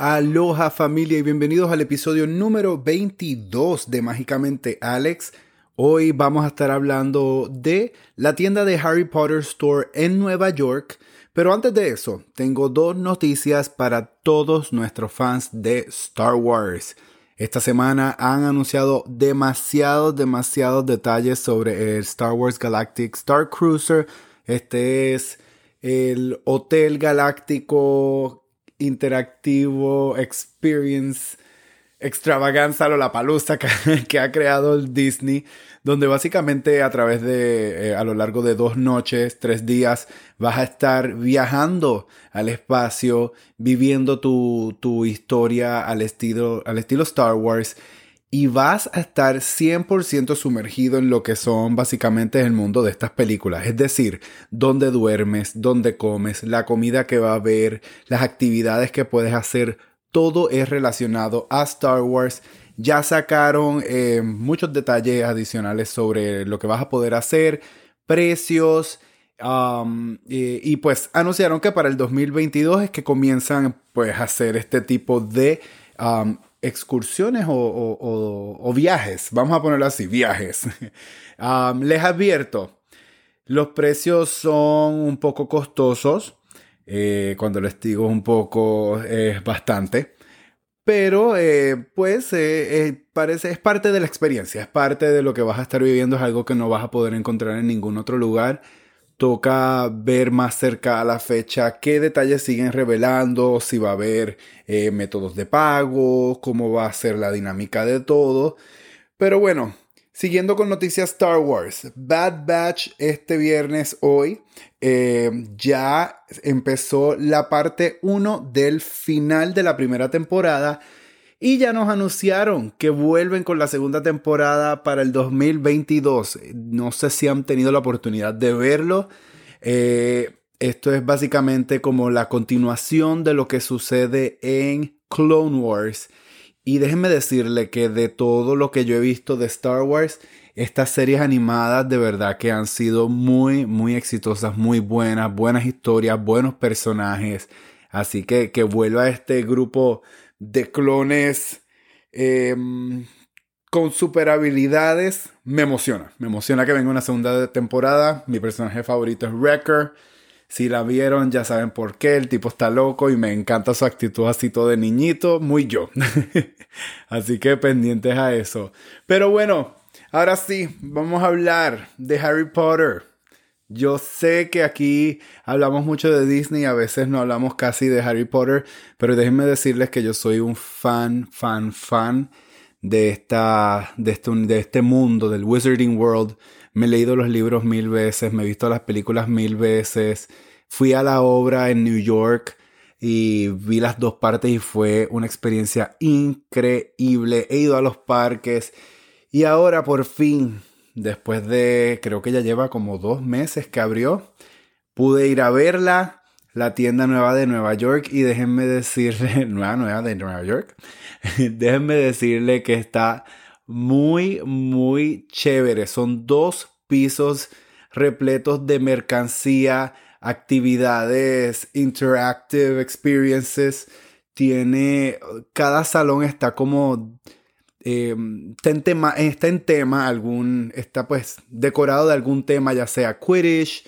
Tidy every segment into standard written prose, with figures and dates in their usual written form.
Aloha familia y bienvenidos al episodio número 22 de Mágicamente Alex. Hoy vamos a estar hablando de la tienda de Harry Potter Store en Nueva York. Pero antes de eso, tengo dos noticias para todos nuestros fans de Star Wars. Esta semana han anunciado demasiados detalles sobre el Star Wars Galactic Star Cruiser. Este es el hotel galáctico interactivo experience extravaganza Lollapalooza que ha creado el Disney, donde básicamente a través de a lo largo de 2 noches, 3 días vas a estar viajando al espacio, viviendo tu historia al estilo Star Wars, y vas a estar 100% sumergido en lo que son básicamente el mundo de estas películas. Es decir, dónde duermes, dónde comes, la comida que va a haber, las actividades que puedes hacer. Todo es relacionado a Star Wars. Ya sacaron muchos detalles adicionales sobre lo que vas a poder hacer, precios, y pues anunciaron que para el 2022 es que comienzan pues a hacer este tipo de excursiones o viajes. Vamos a ponerlo así, viajes. Les advierto, los precios son un poco costosos. Cuando les digo un poco es bastante. Pero pues es parte de la experiencia. Es parte de lo que vas a estar viviendo. Es algo que no vas a poder encontrar en ningún otro lugar. Toca ver más cerca a la fecha qué detalles siguen revelando, si va a haber métodos de pago, cómo va a ser la dinámica de todo. Pero bueno, siguiendo con noticias Star Wars, Bad Batch este viernes hoy ya empezó la parte 1 del final de la primera temporada y ya nos anunciaron que vuelven con la segunda temporada para el 2022. No sé si han tenido la oportunidad de verlo. Esto es básicamente como la continuación de lo que sucede en Clone Wars. Y déjenme decirle que de todo lo que yo he visto de Star Wars, estas series animadas de verdad que han sido muy, muy exitosas, muy buenas, buenas historias, buenos personajes. Así que vuelva este grupo de clones con super habilidades. Me emociona que venga una segunda temporada. Mi personaje favorito es Wrecker. Si la vieron, ya saben por qué. El tipo está loco y me encanta su actitud así todo de niñito. Muy yo. Así que pendientes a eso. Pero bueno, ahora sí, vamos a hablar de Harry Potter. Yo sé que aquí hablamos mucho de Disney. A veces no hablamos casi de Harry Potter. Pero déjenme decirles que yo soy un fan de este mundo, del Wizarding World. Me he leído los libros 1000 veces, me he visto las películas 1000 veces, fui a la obra en New York y vi las dos partes y fue una experiencia increíble. He ido a los parques y ahora por fin, después de creo que ya lleva como 2 meses que abrió, pude ir a verla, la tienda nueva de Nueva York, y déjenme decirle, nueva de Nueva York, déjenme decirle que está muy, muy chévere. Son 2 pisos repletos de mercancía, actividades, interactive experiences. Cada salón está como está en tema algún, está pues decorado de algún tema, ya sea Quidditch.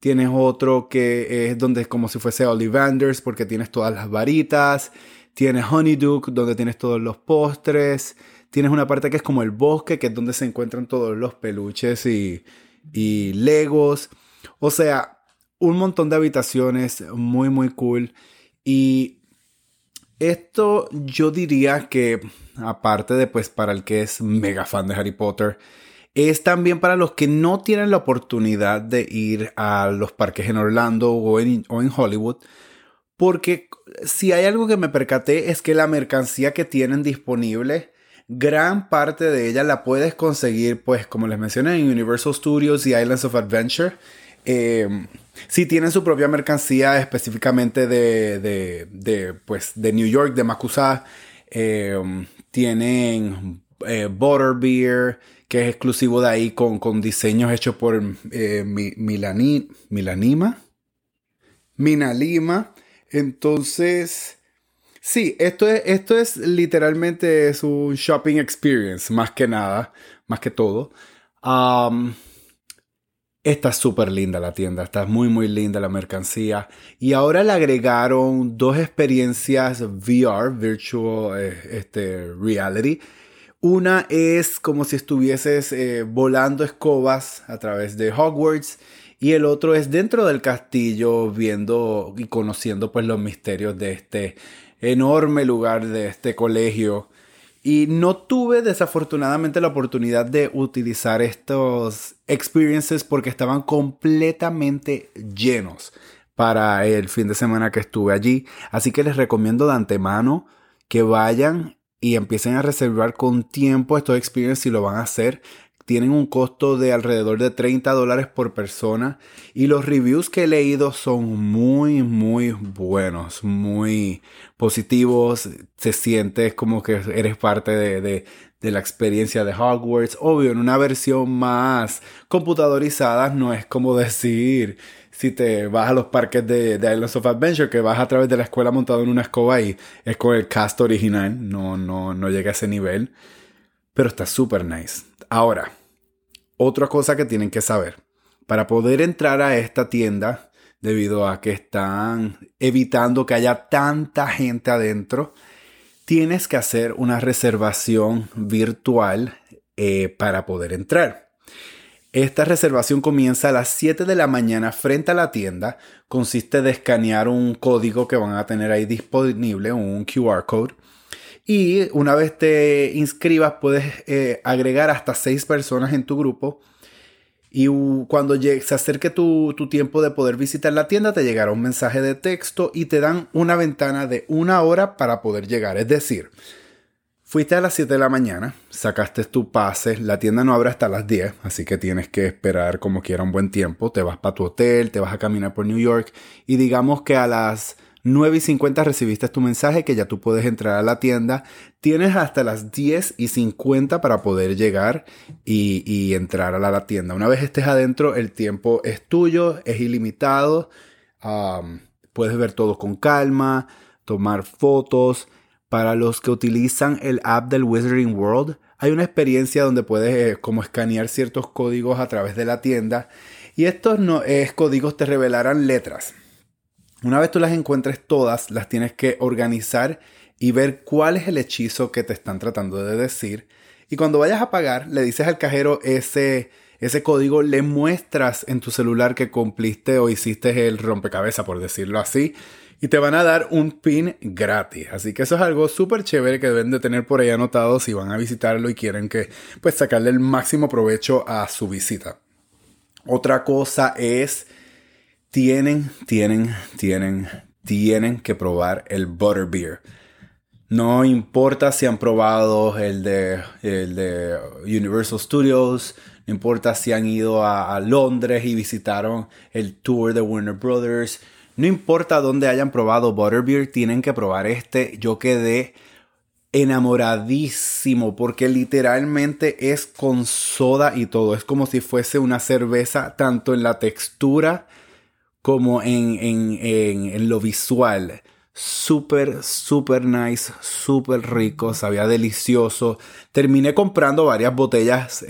Tienes otro que es donde es como si fuese Ollivanders, porque tienes todas las varitas. Tienes Honeyduke, donde tienes todos los postres. Tienes una parte que es como el bosque, que es donde se encuentran todos los peluches y legos. O sea, un montón de habitaciones muy, muy cool. Y esto yo diría que, aparte de pues para el que es mega fan de Harry Potter, es también para los que no tienen la oportunidad de ir a los parques en Orlando o en Hollywood. Porque si hay algo que me percaté es que la mercancía que tienen disponible, gran parte de ella la puedes conseguir, pues como les mencioné, en Universal Studios y Islands of Adventure. Si tienen su propia mercancía específicamente de New York, de Macusa, tienen Butterbeer, que es exclusivo de ahí con diseños hechos por MinaLima. Entonces, Sí, esto es literalmente es un shopping experience, más que nada, más que todo. Está súper linda la tienda, está muy muy linda la mercancía. Y ahora le agregaron dos experiencias VR, Virtual Reality. Una es como si estuvieses volando escobas a través de Hogwarts. Y el otro es dentro del castillo, viendo y conociendo pues los misterios de este enorme lugar, de este colegio. Y no tuve desafortunadamente la oportunidad de utilizar estos experiences porque estaban completamente llenos para el fin de semana que estuve allí. Así que les recomiendo de antemano que vayan y empiecen a reservar con tiempo estos experiences si lo van a hacer. Tienen un costo de alrededor de $30 por persona y los reviews que he leído son muy, muy buenos, muy positivos. Se siente como que eres parte de la experiencia de Hogwarts. Obvio, en una versión más computadorizada no es como decir si te vas a los parques de Islands of Adventure, que vas a través de la escuela montado en una escoba y es con el cast original. No llega a ese nivel, pero está súper nice. Ahora, otra cosa que tienen que saber. Para poder entrar a esta tienda, debido a que están evitando que haya tanta gente adentro, tienes que hacer una reservación virtual para poder entrar. Esta reservación comienza a las 7 de la mañana frente a la tienda. Consiste de escanear un código que van a tener ahí disponible, un QR code. Y una vez te inscribas, puedes agregar hasta 6 personas en tu grupo. Y cuando se acerque tu tiempo de poder visitar la tienda, te llegará un mensaje de texto y te dan una ventana de 1 hora para poder llegar. Es decir, fuiste a las 7 de la mañana, sacaste tu pase, la tienda no abre hasta las 10, así que tienes que esperar como quiera un buen tiempo. Te vas para tu hotel, te vas a caminar por New York y digamos que a las 9:50 recibiste tu mensaje que ya tú puedes entrar a la tienda. Tienes hasta las 10:50 para poder llegar y entrar a la tienda. Una vez estés adentro, el tiempo es tuyo, es ilimitado. Puedes ver todo con calma, tomar fotos. Para los que utilizan el app del Wizarding World, hay una experiencia donde puedes como escanear ciertos códigos a través de la tienda. Y estos códigos te revelarán letras. Una vez tú las encuentres todas, las tienes que organizar y ver cuál es el hechizo que te están tratando de decir. Y cuando vayas a pagar, le dices al cajero ese código, le muestras en tu celular que cumpliste o hiciste el rompecabezas, por decirlo así, y te van a dar un pin gratis. Así que eso es algo súper chévere que deben de tener por ahí anotado si van a visitarlo y quieren que pues sacarle el máximo provecho a su visita. Otra cosa es... Tienen que probar el Butterbeer. No importa si han probado el de Universal Studios, no importa si han ido a Londres y visitaron el tour de Warner Brothers, no importa dónde hayan probado Butterbeer, tienen que probar este. Yo quedé enamoradísimo porque literalmente es con soda y todo. Es como si fuese una cerveza, tanto en la textura como en lo visual. Súper, súper nice, súper rico, sabía delicioso. Terminé comprando varias botellas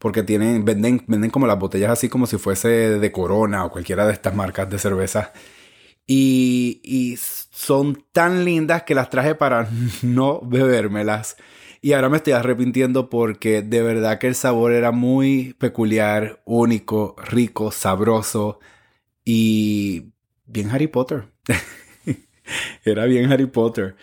porque venden como las botellas así como si fuese de Corona o cualquiera de estas marcas de cerveza. Y son tan lindas que las traje para no bebérmelas. Y ahora me estoy arrepintiendo porque de verdad que el sabor era muy peculiar, único, rico, sabroso. Y bien Harry Potter. Era bien Harry Potter.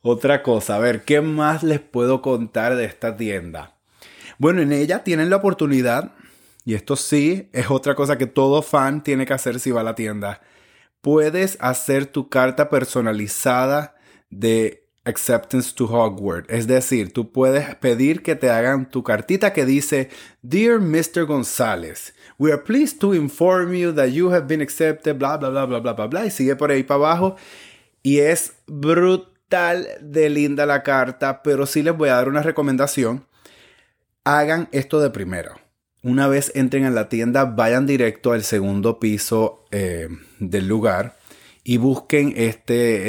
Otra cosa, a ver, ¿qué más les puedo contar de esta tienda? Bueno, en ella tienen la oportunidad, y esto sí es otra cosa que todo fan tiene que hacer si va a la tienda. Puedes hacer tu carta personalizada de Acceptance to Hogwarts. Es decir, tú puedes pedir que te hagan tu cartita que dice: Dear Mr. González, we are pleased to inform you that you have been accepted, bla, bla, bla, bla, bla, bla, bla. Y sigue por ahí para abajo. Y es brutal de linda la carta, pero sí les voy a dar una recomendación. Hagan esto de primero. Una vez entren a la tienda, vayan directo al segundo piso del lugar y busquen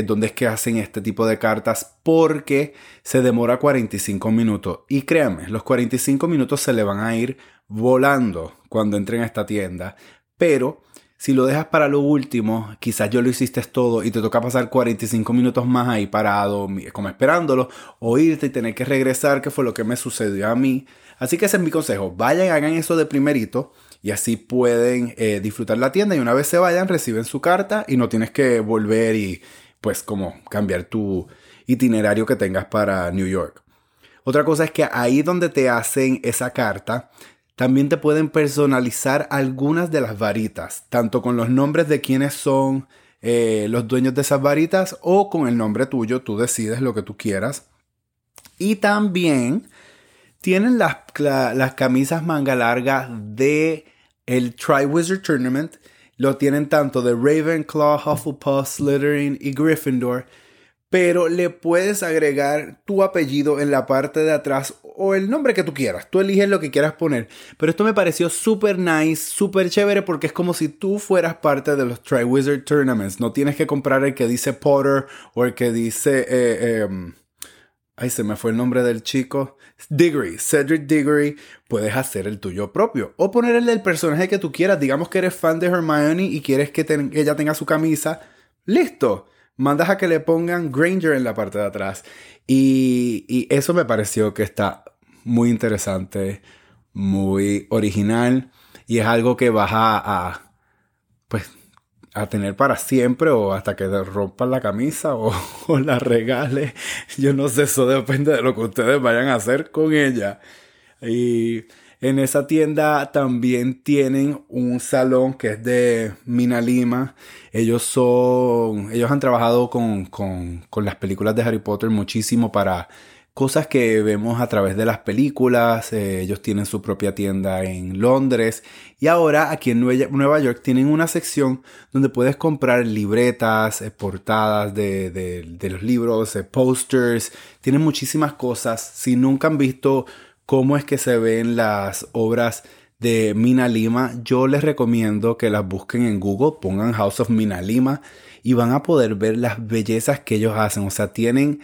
dónde es que hacen este tipo de cartas, porque se demora 45 minutos. Y créanme, los 45 minutos se le van a ir volando cuando entren a esta tienda. Pero si lo dejas para lo último, quizás ya lo hiciste todo y te toca pasar 45 minutos más ahí parado, como esperándolo, o irte y tener que regresar, que fue lo que me sucedió a mí. Así que ese es mi consejo. Vayan, hagan eso de primerito y así pueden disfrutar la tienda. Y una vez se vayan, reciben su carta y no tienes que volver y pues como cambiar tu itinerario que tengas para New York. Otra cosa es que ahí donde te hacen esa carta, también te pueden personalizar algunas de las varitas, tanto con los nombres de quienes son los dueños de esas varitas o con el nombre tuyo. Tú decides lo que tú quieras. Y también tienen las camisas manga larga del Triwizard Tournament. Lo tienen tanto de Ravenclaw, Hufflepuff, Slytherin y Gryffindor. Pero le puedes agregar tu apellido en la parte de atrás o el nombre que tú quieras. Tú eliges lo que quieras poner. Pero esto me pareció súper nice, súper chévere, porque es como si tú fueras parte de los Triwizard Tournaments. No tienes que comprar el que dice Potter o el que dice... Ay, se me fue el nombre del chico. Diggory, Cedric Diggory. Puedes hacer el tuyo propio o poner el del personaje que tú quieras. Digamos que eres fan de Hermione y quieres que ella tenga su camisa. ¡Listo! Mandas a que le pongan Granger en la parte de atrás. Y eso me pareció que está muy interesante, muy original. Y es algo que vas a tener para siempre o hasta que rompan la camisa o la regales. Yo no sé, eso depende de lo que ustedes vayan a hacer con ella. Y en esa tienda también tienen un salón que es de MinaLima. Ellos han trabajado con las películas de Harry Potter muchísimo para cosas que vemos a través de las películas. Ellos tienen su propia tienda en Londres. Y ahora aquí en Nueva York tienen una sección donde puedes comprar libretas, portadas de los libros, posters. Tienen muchísimas cosas. Si nunca han visto cómo es que se ven las obras de MinaLima, yo les recomiendo que las busquen en Google, pongan House of MinaLima y van a poder ver las bellezas que ellos hacen. O sea, tienen...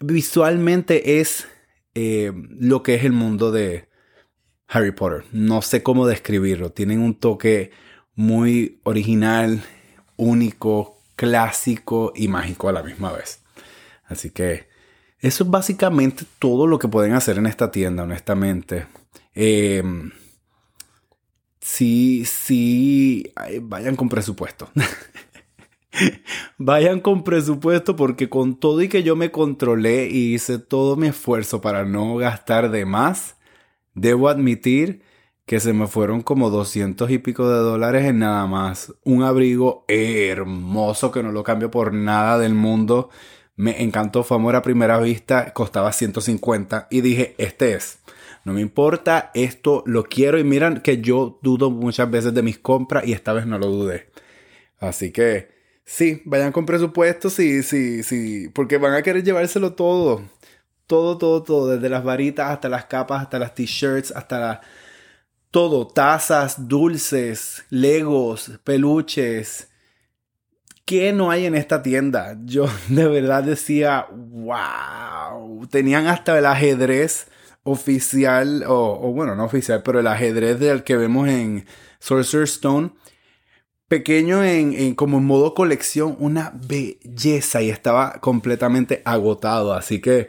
Visualmente es lo que es el mundo de Harry Potter. No sé cómo describirlo. Tienen un toque muy original, único, clásico y mágico a la misma vez. Así que eso es básicamente todo lo que pueden hacer en esta tienda, honestamente. Sí, vayan con presupuesto. Vayan con presupuesto, porque con todo y que yo me controlé y hice todo mi esfuerzo para no gastar de más, debo admitir que se me fueron como 200 y pico de dólares en nada más. Un abrigo hermoso que no lo cambio por nada del mundo. Me encantó, fue amor a primera vista, costaba 150 y dije, este es, no me importa, esto lo quiero. Y miran que yo dudo muchas veces de mis compras y esta vez no lo dudé. Así que sí, vayan con presupuesto, sí, porque van a querer llevárselo todo, desde las varitas hasta las capas, hasta las t-shirts, todo, tazas, dulces, legos, peluches. ¿Qué no hay en esta tienda? Yo de verdad decía, wow, tenían hasta el ajedrez oficial, o bueno, no oficial, pero el ajedrez del que vemos en Sorcerer's Stone, pequeño como en modo colección, una belleza, y estaba completamente agotado. Así que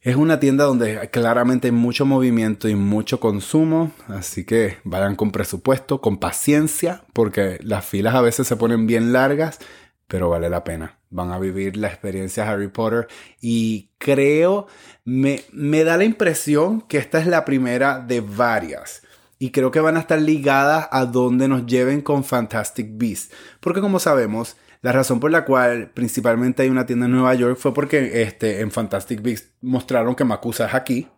es una tienda donde claramente hay mucho movimiento y mucho consumo, así que vayan con presupuesto, con paciencia, porque las filas a veces se ponen bien largas, pero vale la pena. Van a vivir la experiencia Harry Potter y creo, me da la impresión que esta es la primera de varias. Y creo que van a estar ligadas a donde nos lleven con Fantastic Beasts, porque como sabemos, la razón por la cual principalmente hay una tienda en Nueva York fue porque en Fantastic Beasts mostraron que Macusa es aquí.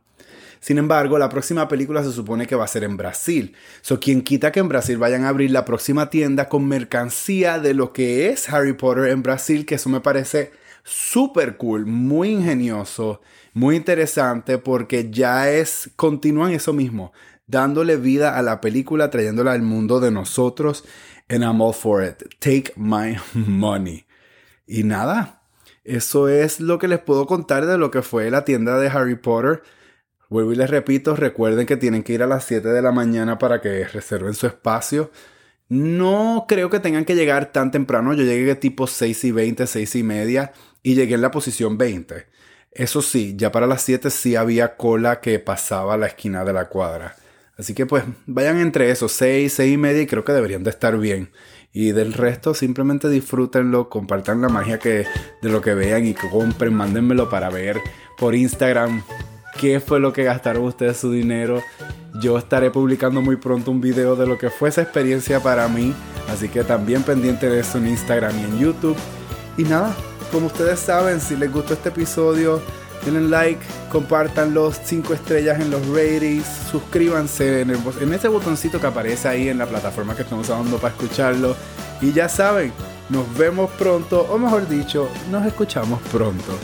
Sin embargo, la próxima película se supone que va a ser en Brasil. So, quien quita que en Brasil vayan a abrir la próxima tienda con mercancía de lo que es Harry Potter en Brasil, que eso me parece súper cool, muy ingenioso, muy interesante, porque ya continúan eso mismo. dándole vida a la película, trayéndola al mundo de nosotros. And I'm all for it. Take my money. Y nada, eso es lo que les puedo contar de lo que fue la tienda de Harry Potter. Vuelvo y les repito, recuerden que tienen que ir a las 7 de la mañana para que reserven su espacio. No creo que tengan que llegar tan temprano. Yo llegué tipo 6:20, 6:30 y llegué en la posición 20. Eso sí, ya para las 7 sí había cola que pasaba la esquina de la cuadra. Así que pues vayan entre esos 6, 6:30 y creo que deberían de estar bien. Y del resto simplemente disfrútenlo, compartan la magia de lo que vean y que compren, mándenmelo para ver por Instagram qué fue lo que gastaron ustedes su dinero. Yo estaré publicando muy pronto un video de lo que fue esa experiencia para mí, así que también pendiente de eso en Instagram y en YouTube. Y nada, como ustedes saben, si les gustó este episodio, denle like, compártanlo, 5 estrellas en los ratings, suscríbanse en ese botoncito que aparece ahí en la plataforma que estamos usando para escucharlo. Y ya saben, nos vemos pronto, o mejor dicho, nos escuchamos pronto.